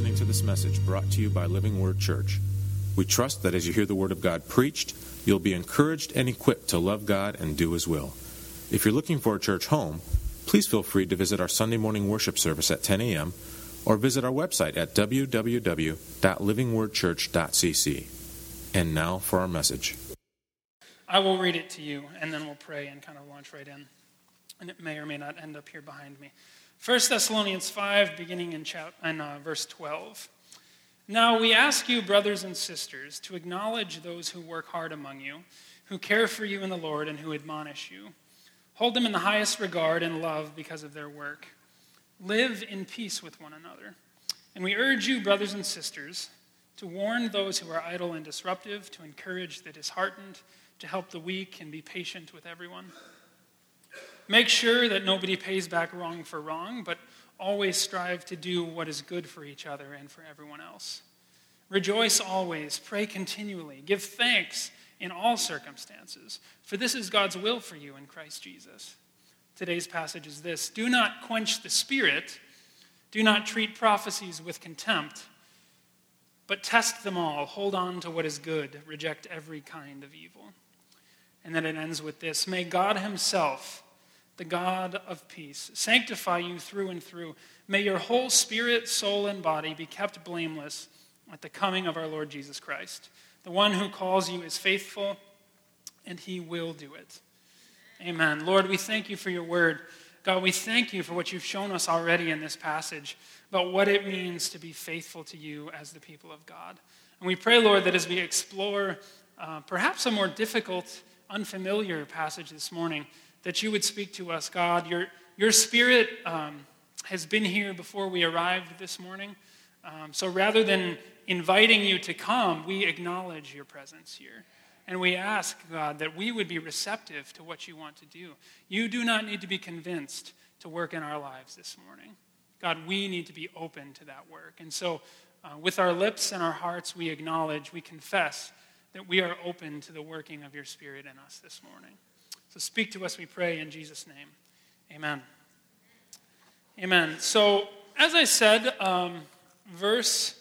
listening to this message brought to you by Living Word Church. We trust that as you hear the Word of God preached, you'll be encouraged and equipped to love God and do His will. If you're looking for a church home, please feel free to visit our Sunday morning worship service at 10 a.m. or visit our website at www.livingwordchurch.cc. And now for our message. I will read it to you, and then we'll pray and kind of launch right in. And it may or may not end up here behind me. 1 Thessalonians 5, beginning in verse 12. Now we ask you, brothers and sisters, to acknowledge those who work hard among you, who care for you in the Lord and who admonish you. Hold them in the highest regard and love because of their work. Live in peace with one another. And we urge you, brothers and sisters, to warn those who are idle and disruptive, to encourage the disheartened, to help the weak, and be patient with everyone. Make sure that nobody pays back wrong for wrong, but always strive to do what is good for each other and for everyone else. Rejoice always, pray continually, give thanks in all circumstances, for this is God's will for you in Christ Jesus. Today's passage is this: do not quench the Spirit, do not treat prophecies with contempt, but test them all, hold on to what is good, reject every kind of evil. And then it ends with this: may God Himself, the God of peace, sanctify you through and through. May your whole spirit, soul, and body be kept blameless at the coming of our Lord Jesus Christ. The one who calls you is faithful, and He will do it. Amen. Lord, we thank you for your word. God, we thank you for what you've shown us already in this passage about what it means to be faithful to you as the people of God. And we pray, Lord, that as we explore perhaps a more difficult, unfamiliar passage this morning, that you would speak to us, God. Your Spirit has been here before we arrived this morning. So rather than inviting you to come, we acknowledge your presence here. And we ask, God, that we would be receptive to what you want to do. You do not need to be convinced to work in our lives this morning. God, we need to be open to that work. And so with our lips and our hearts, we acknowledge, we confess that we are open to the working of your Spirit in us this morning. So speak to us, we pray, in Jesus' name. Amen. Amen. So, as I said, verse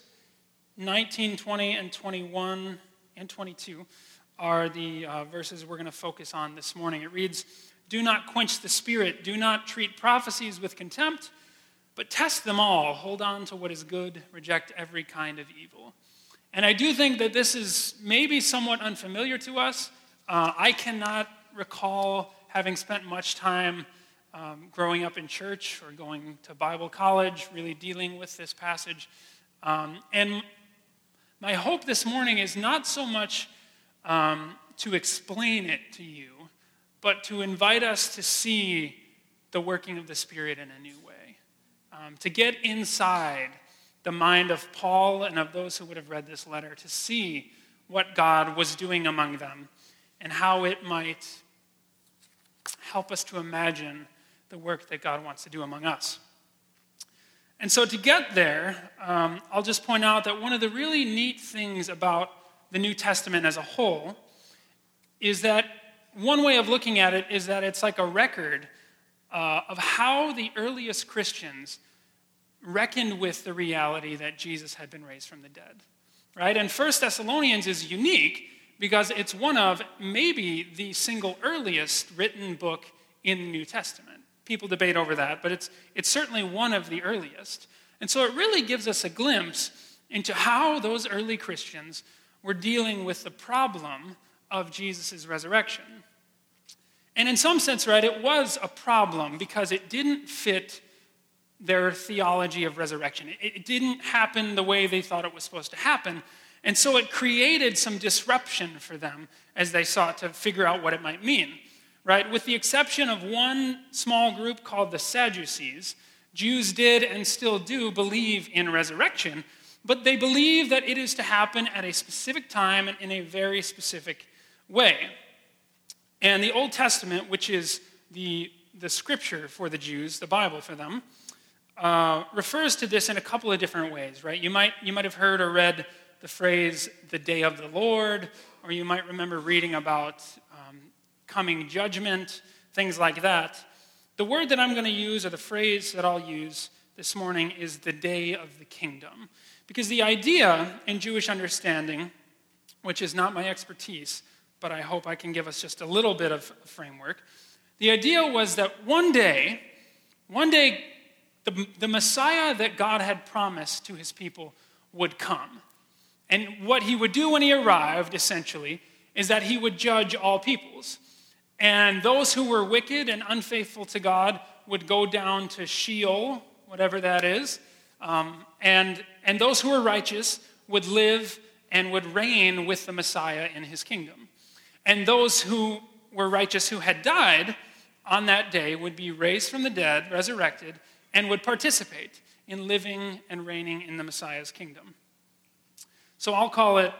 19, 20, and 21, and 22 are the verses we're going to focus on this morning. It reads, do not quench the Spirit, do not treat prophecies with contempt, but test them all, hold on to what is good, reject every kind of evil. And I do think that this is maybe somewhat unfamiliar to us. I cannot recall having spent much time growing up in church or going to Bible college, really dealing with this passage. And my hope this morning is not so much to explain it to you, but to invite us to see the working of the Spirit in a new way, to get inside the mind of Paul and of those who would have read this letter, to see what God was doing among them and how it might help us to imagine the work that God wants to do among us. And so to get there, I'll just point out that one of the really neat things about the New Testament as a whole is that one way of looking at it is that it's like a record of how the earliest Christians reckoned with the reality that Jesus had been raised from the dead, right? And 1 Thessalonians is unique because it's one of maybe the single earliest written book in the New Testament. People debate over that, but it's certainly one of the earliest. And so it really gives us a glimpse into how those early Christians were dealing with the problem of Jesus' resurrection. And in some sense, right, it was a problem because it didn't fit their theology of resurrection. It didn't happen the way they thought it was supposed to happen. And so it created some disruption for them as they sought to figure out what it might mean, right? With the exception of one small group called the Sadducees, Jews did and still do believe in resurrection, but they believe that it is to happen at a specific time and in a very specific way. And the Old Testament, which is the scripture for the Jews, the Bible for them, refers to this in a couple of different ways, right? You might have heard or read the phrase, the day of the Lord, or you might remember reading about coming judgment, things like that. The word that I'm going to use, or the phrase that I'll use this morning, is the day of the kingdom. Because the idea in Jewish understanding, which is not my expertise, but I hope I can give us just a little bit of a framework, the idea was that one day, the Messiah that God had promised to his people would come. And what he would do when he arrived, essentially, is that he would judge all peoples. And those who were wicked and unfaithful to God would go down to Sheol, whatever that is. And those who were righteous would live and would reign with the Messiah in his kingdom. And those who were righteous who had died on that day would be raised from the dead, resurrected, and would participate in living and reigning in the Messiah's kingdom. So I'll call it,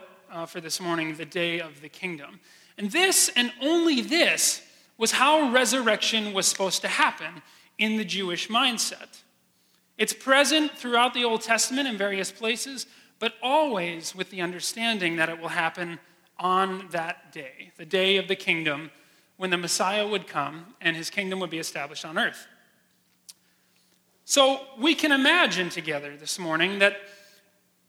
for this morning, the Day of the Kingdom. And this, and only this, was how resurrection was supposed to happen in the Jewish mindset. It's present throughout the Old Testament in various places, but always with the understanding that it will happen on that day, the Day of the Kingdom, when the Messiah would come and his kingdom would be established on earth. So we can imagine together this morning that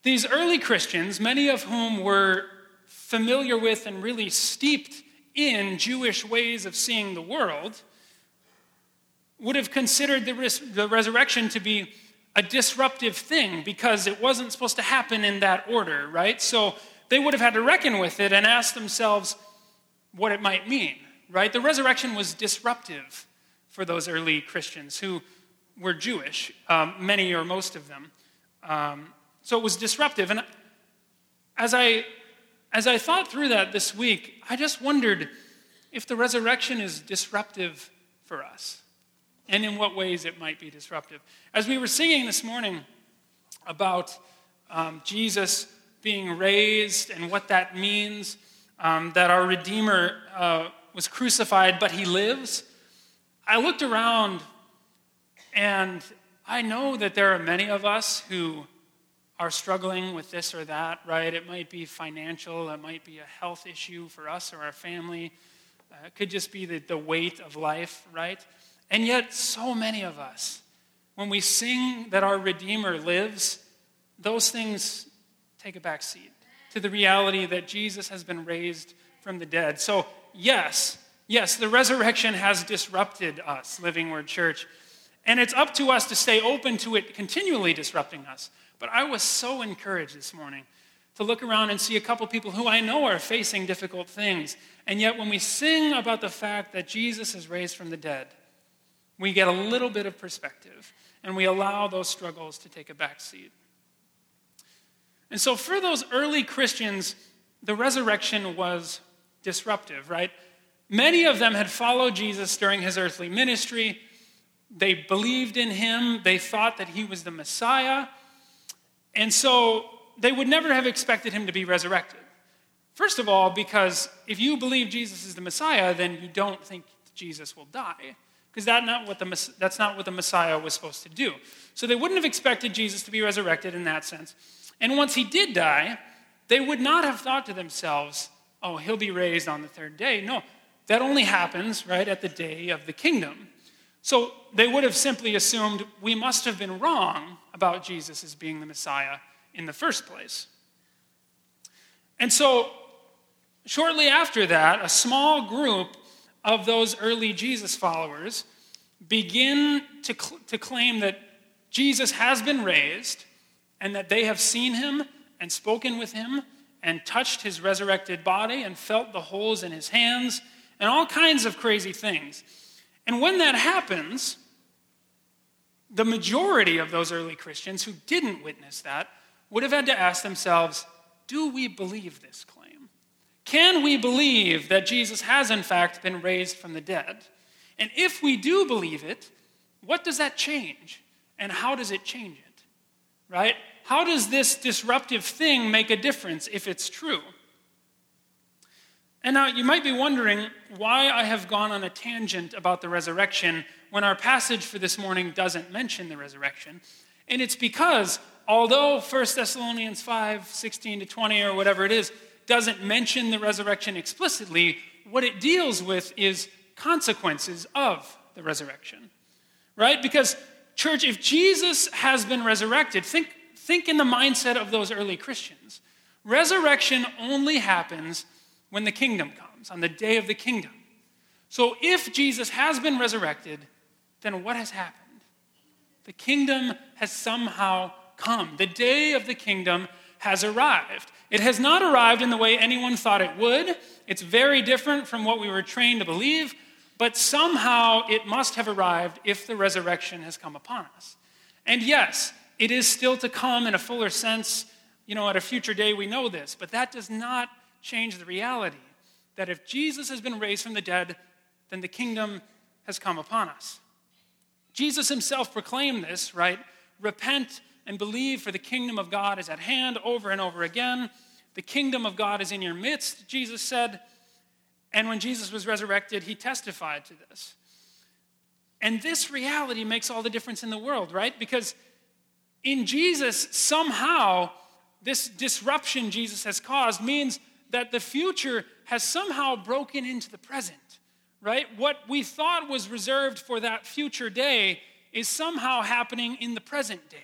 these early Christians, many of whom were familiar with and really steeped in Jewish ways of seeing the world, would have considered the resurrection to be a disruptive thing because it wasn't supposed to happen in that order, right? So they would have had to reckon with it and ask themselves what it might mean, right? The resurrection was disruptive for those early Christians who were Jewish, many or most of them. So it was disruptive. And as I thought through that this week, I just wondered if the resurrection is disruptive for us and in what ways it might be disruptive. As we were singing this morning about Jesus being raised and what that means, that our Redeemer was crucified, but he lives, I looked around and I know that there are many of us who are struggling with this or that, right? It might be financial, it might be a health issue for us or our family. It could just be the weight of life, right? And yet so many of us, when we sing that our Redeemer lives, those things take a back seat to the reality that Jesus has been raised from the dead. So yes, the resurrection has disrupted us, Living Word Church. And it's up to us to stay open to it continually disrupting us. But I was so encouraged this morning to look around and see a couple people who I know are facing difficult things. And yet when we sing about the fact that Jesus is raised from the dead, we get a little bit of perspective and we allow those struggles to take a back seat. And so for those early Christians, the resurrection was disruptive, right? Many of them had followed Jesus during his earthly ministry. They believed in him. They thought that he was the Messiah. And so they would never have expected him to be resurrected. First of all, because if you believe Jesus is the Messiah, then you don't think Jesus will die, because that's not what the Messiah was supposed to do. So they wouldn't have expected Jesus to be resurrected in that sense. And once he did die, they would not have thought to themselves, oh, he'll be raised on the third day. No, that only happens, right, at the Day of the Kingdom. So they would have simply assumed, we must have been wrong about Jesus as being the Messiah in the first place. And so, shortly after that, a small group of those early Jesus followers begin to claim that Jesus has been raised and that they have seen him and spoken with him and touched his resurrected body and felt the holes in his hands and all kinds of crazy things. And when that happens, the majority of those early Christians who didn't witness that would have had to ask themselves, do we believe this claim? Can we believe that Jesus has in fact been raised from the dead? And if we do believe it, what does that change? And how does it change it? Right? How does this disruptive thing make a difference if it's true? And now you might be wondering why I have gone on a tangent about the resurrection when our passage for this morning doesn't mention the resurrection. And it's because although 1 Thessalonians 5, 16 to 20 or whatever it is, doesn't mention the resurrection explicitly, what it deals with is consequences of the resurrection, right? Because, church, if Jesus has been resurrected, think Think in the mindset of those early Christians. Resurrection only happens when the kingdom comes, on the day of the kingdom. So if Jesus has been resurrected, then what has happened? The kingdom has somehow come. The day of the kingdom has arrived. It has not arrived in the way anyone thought it would. It's very different from what we were trained to believe, but somehow it must have arrived if the resurrection has come upon us. And yes, it is still to come in a fuller sense, at a future day we know this, but that does not change the reality that if Jesus has been raised from the dead, then the kingdom has come upon us. Jesus himself proclaimed this, right? Repent and believe, for the kingdom of God is at hand, over and over again. The kingdom of God is in your midst, Jesus said. And when Jesus was resurrected, he testified to this. And this reality makes all the difference in the world, right? Because in Jesus, somehow, this disruption Jesus has caused means that the future has somehow broken into the present, right? What we thought was reserved for that future day is somehow happening in the present day.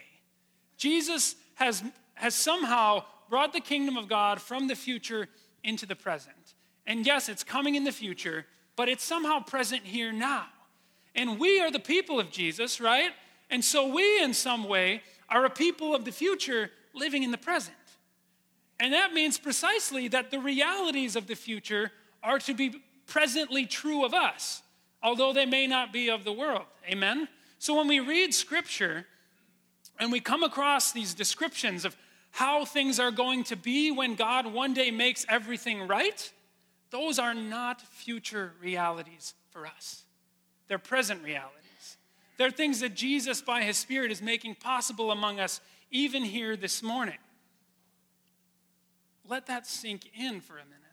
Jesus has somehow brought the kingdom of God from the future into the present. And yes, it's coming in the future, but it's somehow present here now. And we are the people of Jesus, right? And so we, in some way, are a people of the future living in the present. And that means precisely that the realities of the future are to be presently true of us, although they may not be of the world. Amen? So when we read Scripture and we come across these descriptions of how things are going to be when God one day makes everything right, those are not future realities for us. They're present realities. They're things that Jesus, by his Spirit, is making possible among us even here this morning. Let that sink in for a minute.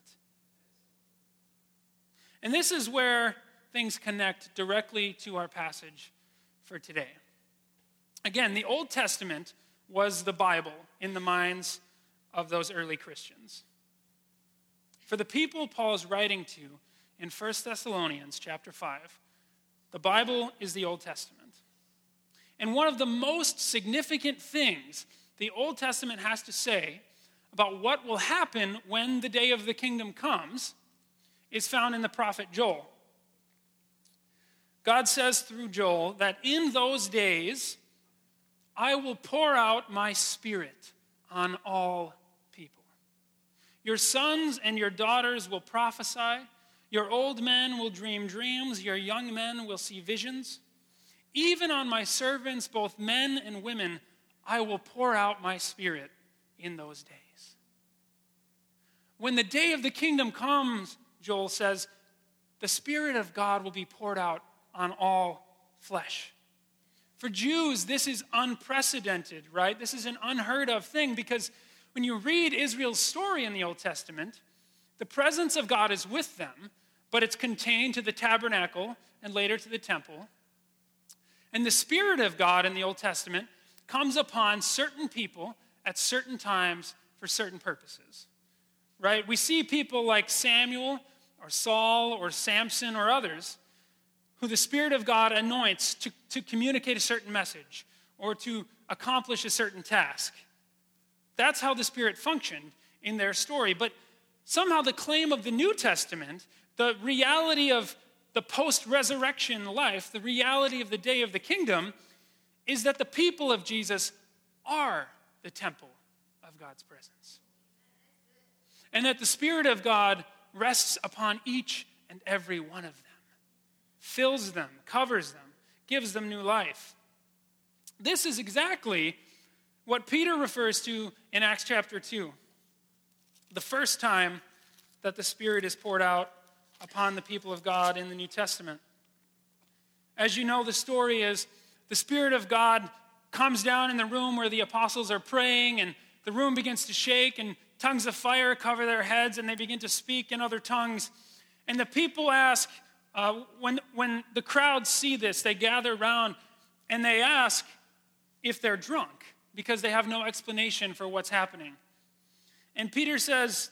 And this is where things connect directly to our passage for today. Again, the Old Testament was the Bible in the minds of those early Christians. For the people Paul is writing to in 1 Thessalonians chapter 5, the Bible is the Old Testament. And one of the most significant things the Old Testament has to say about what will happen when the day of the kingdom comes is found in the prophet Joel. God says through Joel that in those days, I will pour out my Spirit on all people. Your sons and your daughters will prophesy. Your old men will dream dreams. Your young men will see visions. Even on my servants, both men and women, I will pour out my Spirit in those days. When the day of the kingdom comes, Joel says, the Spirit of God will be poured out on all flesh. For Jews, this is unprecedented, right? This is an unheard of thing, because when you read Israel's story in the Old Testament, the presence of God is with them, but it's contained to the tabernacle and later to the temple. And the Spirit of God in the Old Testament comes upon certain people at certain times for certain purposes, right? We see people like Samuel or Saul or Samson or others who the Spirit of God anoints to communicate a certain message or to accomplish a certain task. That's how the Spirit functioned in their story. But somehow the claim of the New Testament, the reality of the post-resurrection life, the reality of the day of the kingdom, is that the people of Jesus are the temple of God's presence. And that the Spirit of God rests upon each and every one of them, fills them, covers them, gives them new life. This is exactly what Peter refers to in Acts chapter 2, the first time that the Spirit is poured out upon the people of God in the New Testament. As you know, the story is the Spirit of God comes down in the room where the apostles are praying, and the room begins to shake, and tongues of fire cover their heads, and they begin to speak in other tongues. And the people ask, when the crowds see this, they gather around, and they ask if they're drunk, because they have no explanation for what's happening. And Peter says,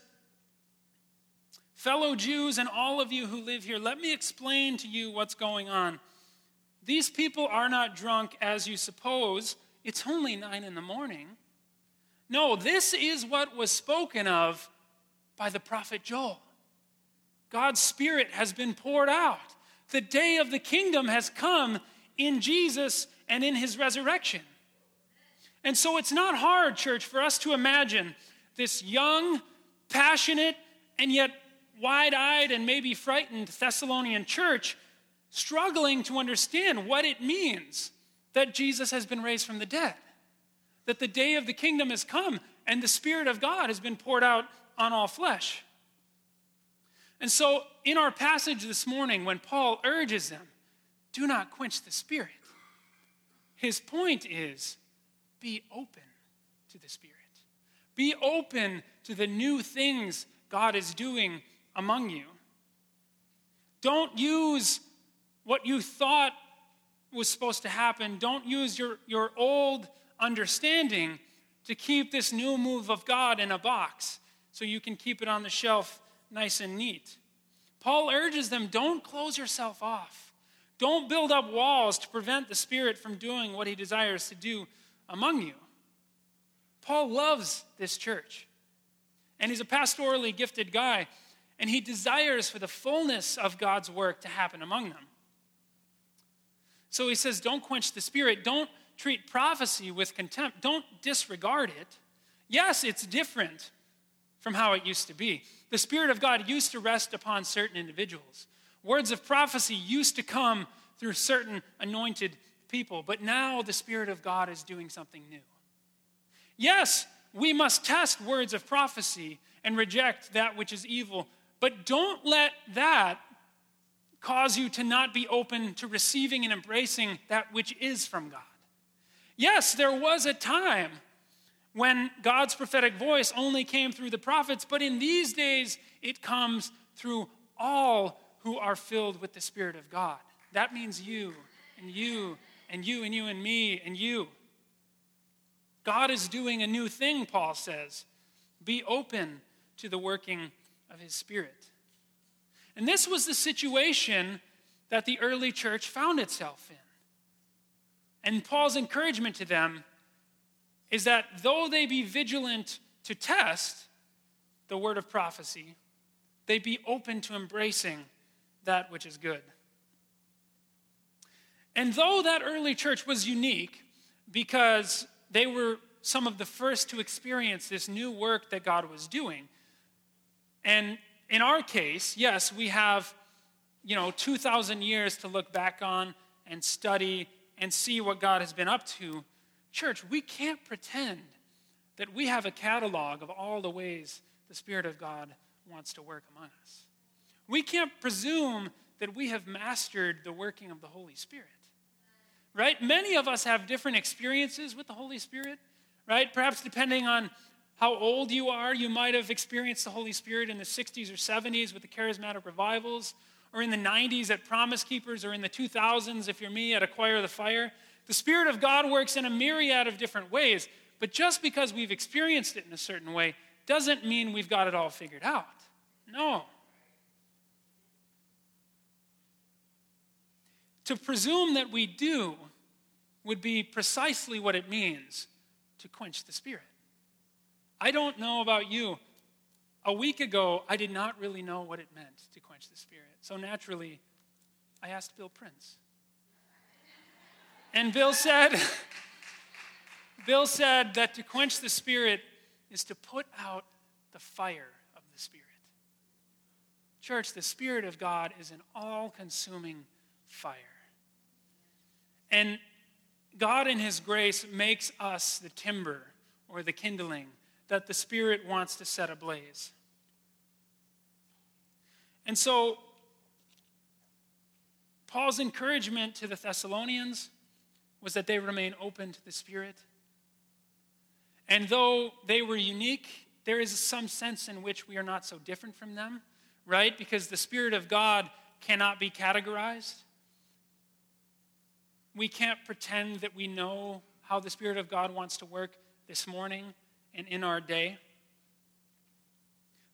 fellow Jews and all of you who live here, let me explain to you what's going on. These people are not drunk as you suppose. It's only 9 in the morning. No, this is what was spoken of by the prophet Joel. God's Spirit has been poured out. The day of the kingdom has come in Jesus and in his resurrection. And so it's not hard, church, for us to imagine this young, passionate, and yet wide-eyed and maybe frightened Thessalonian church struggling to understand what it means that Jesus has been raised from the dead, that the day of the kingdom has come and the Spirit of God has been poured out on all flesh. And so in our passage this morning, when Paul urges them, do not quench the Spirit, his point is, be open to the Spirit. Be open to the new things God is doing among you. Don't use what you thought was supposed to happen. Don't use your old understanding to keep this new move of God in a box so you can keep it on the shelf nice and neat. Paul urges them, don't close yourself off. Don't build up walls to prevent the Spirit from doing what he desires to do among you. Paul loves this church, and he's a pastorally gifted guy, and he desires for the fullness of God's work to happen among them. So he says, don't quench the Spirit. Don't treat prophecy with contempt. Don't disregard it. Yes, it's different from how it used to be. The Spirit of God used to rest upon certain individuals. Words of prophecy used to come through certain anointed people, but now the Spirit of God is doing something new. Yes, we must test words of prophecy and reject that which is evil, but don't let that cause you to not be open to receiving and embracing that which is from God. Yes, there was a time when God's prophetic voice only came through the prophets, but in these days it comes through all who are filled with the Spirit of God. That means you and you and you and you and me and you. God is doing a new thing, Paul says. Be open to the working of his Spirit. And this was the situation that the early church found itself in. And Paul's encouragement to them is that though they be vigilant to test the word of prophecy, they be open to embracing that which is good. And though that early church was unique because they were some of the first to experience this new work that God was doing. And in our case, yes, we have, 2,000 years to look back on and study and see what God has been up to. Church, we can't pretend that we have a catalog of all the ways the Spirit of God wants to work among us. We can't presume that we have mastered the working of the Holy Spirit. Right? Many of us have different experiences with the Holy Spirit, right? Perhaps depending on how old you are, you might have experienced the Holy Spirit in the 60s or 70s with the charismatic revivals, or in the 90s at Promise Keepers, or in the 2000s, if you're me, at Acquire the Fire. The Spirit of God works in a myriad of different ways, but just because we've experienced it in a certain way doesn't mean we've got it all figured out. No. To presume that we do would be precisely what it means to quench the Spirit. I don't know about you. A week ago, I did not really know what it meant to quench the Spirit. So naturally, I asked Bill Prince. And Bill said that to quench the Spirit is to put out the fire of the Spirit. Church, the Spirit of God is an all-consuming fire. And God in his grace makes us the timber or the kindling that the Spirit wants to set ablaze. And so Paul's encouragement to the Thessalonians was that they remain open to the Spirit. And though they were unique, there is some sense in which we are not so different from them, right? Because the Spirit of God cannot be categorized. We can't pretend that we know how the Spirit of God wants to work this morning and in our day.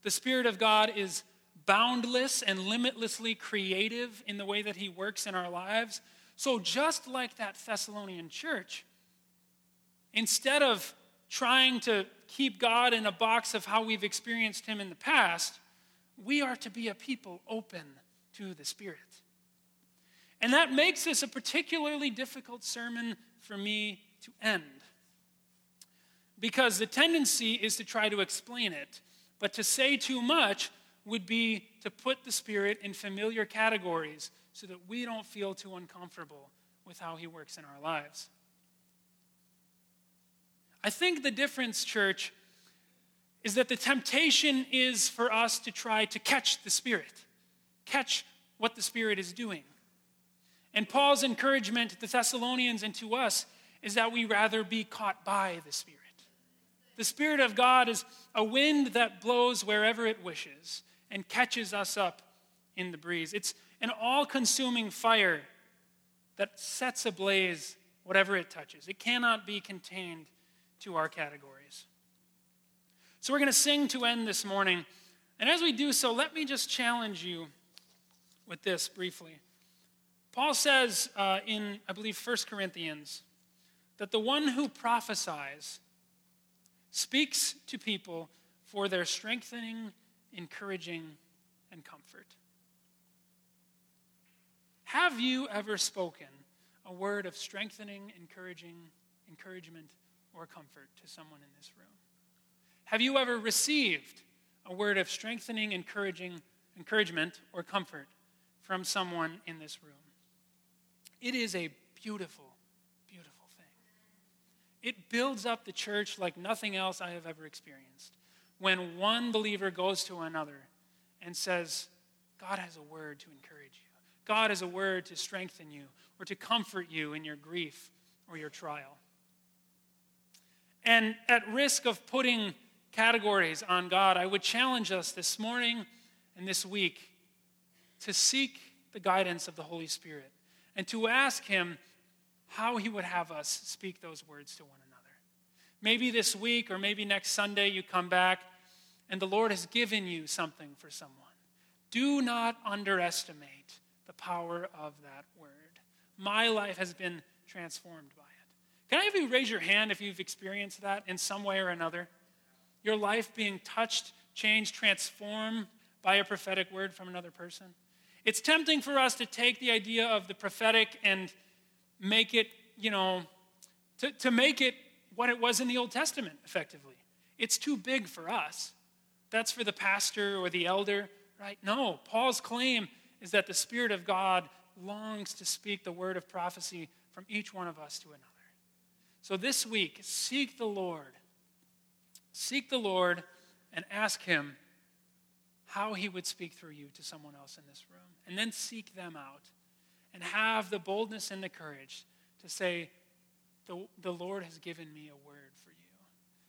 The Spirit of God is boundless and limitlessly creative in the way that he works in our lives. So just like that Thessalonian church, instead of trying to keep God in a box of how we've experienced him in the past. We are to be a people open to the Spirit. And that makes this a particularly difficult sermon for me to end. Because the tendency is to try to explain it, but to say too much would be to put the Spirit in familiar categories so that we don't feel too uncomfortable with how he works in our lives. I think the difference, church, is that the temptation is for us to try to catch the Spirit, catch what the Spirit is doing. And Paul's encouragement to the Thessalonians and to us is that we rather be caught by the Spirit. The Spirit of God is a wind that blows wherever it wishes and catches us up in the breeze. It's an all-consuming fire that sets ablaze whatever it touches. It cannot be contained to our categories. So we're going to sing to end this morning. And as we do so, let me just challenge you with this briefly. Paul says in, I believe, 1 Corinthians, that the one who prophesies speaks to people for their strengthening, encouraging, and comfort. Have you ever spoken a word of strengthening, encouragement, or comfort to someone in this room? Have you ever received a word of strengthening, encouragement, or comfort from someone in this room? It is a beautiful, beautiful thing. It builds up the church like nothing else I have ever experienced. When one believer goes to another and says, God has a word to encourage you. God has a word to strengthen you or to comfort you in your grief or your trial. And at risk of putting categories on God, I would challenge us this morning and this week to seek the guidance of the Holy Spirit and to ask him how he would have us speak those words to one another. Maybe this week or maybe next Sunday you come back and the Lord has given you something for someone. Do not underestimate the power of that word. My life has been transformed by it. Can I have you raise your hand if you've experienced that in some way or another? Your life being touched, changed, transformed by a prophetic word from another person? It's tempting for us to take the idea of the prophetic and make it, to make it what it was in the Old Testament, effectively. It's too big for us. That's for the pastor or the elder, right? No, Paul's claim is that the Spirit of God longs to speak the word of prophecy from each one of us to another. So this week, seek the Lord. Seek the Lord and ask him how he would speak through you to someone else in this room. And then seek them out and have the boldness and the courage to say, the Lord has given me a word for you.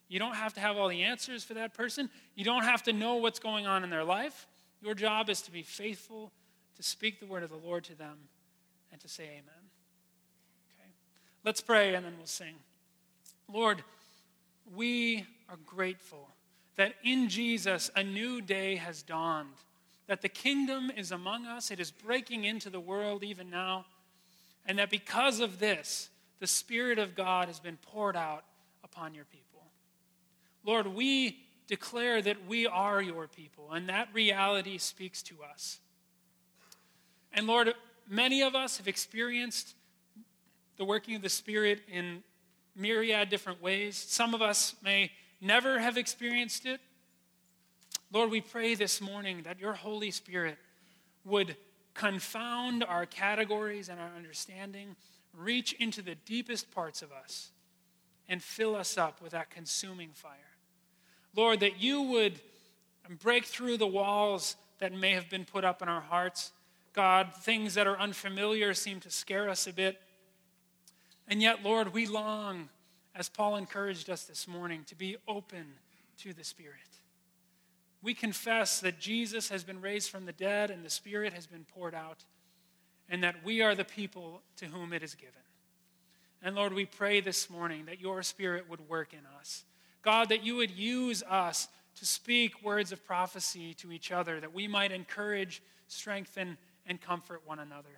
You don't have to have all the answers for that person. You don't have to know what's going on in their life. Your job is to be faithful, to speak the word of the Lord to them, and to say amen. Okay? Let's pray, and then we'll sing. Lord, we are grateful that in Jesus a new day has dawned, that the kingdom is among us, it is breaking into the world even now, and that because of this, the Spirit of God has been poured out upon your people. Lord, we declare that we are your people, and that reality speaks to us. And Lord, many of us have experienced the working of the Spirit in myriad different ways. Some of us may never have experienced it. Lord, we pray this morning that your Holy Spirit would confound our categories and our understanding, reach into the deepest parts of us, and fill us up with that consuming fire. Lord, that you would break through the walls that may have been put up in our hearts. God, things that are unfamiliar seem to scare us a bit. And yet, Lord, we long, as Paul encouraged us this morning, to be open to the Spirit. We confess that Jesus has been raised from the dead and the Spirit has been poured out, and that we are the people to whom it is given. And Lord, we pray this morning that your Spirit would work in us. God, that you would use us to speak words of prophecy to each other, that we might encourage, strengthen, and comfort one another.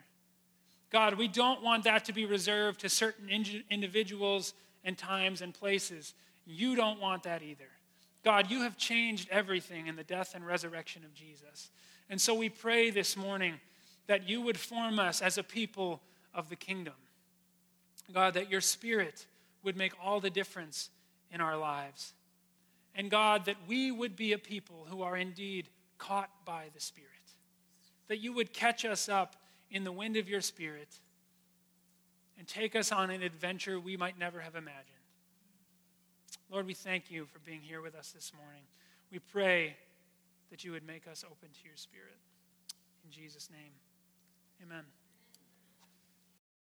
God, we don't want that to be reserved to certain individuals and times and places. You don't want that either. God, you have changed everything in the death and resurrection of Jesus. And so we pray this morning that you would form us as a people of the kingdom. God, that your Spirit would make all the difference in our lives. And God, that we would be a people who are indeed caught by the Spirit. That you would catch us up in the wind of your Spirit and take us on an adventure we might never have imagined. Lord, we thank you for being here with us this morning. We pray that you would make us open to your Spirit. In Jesus' name, amen.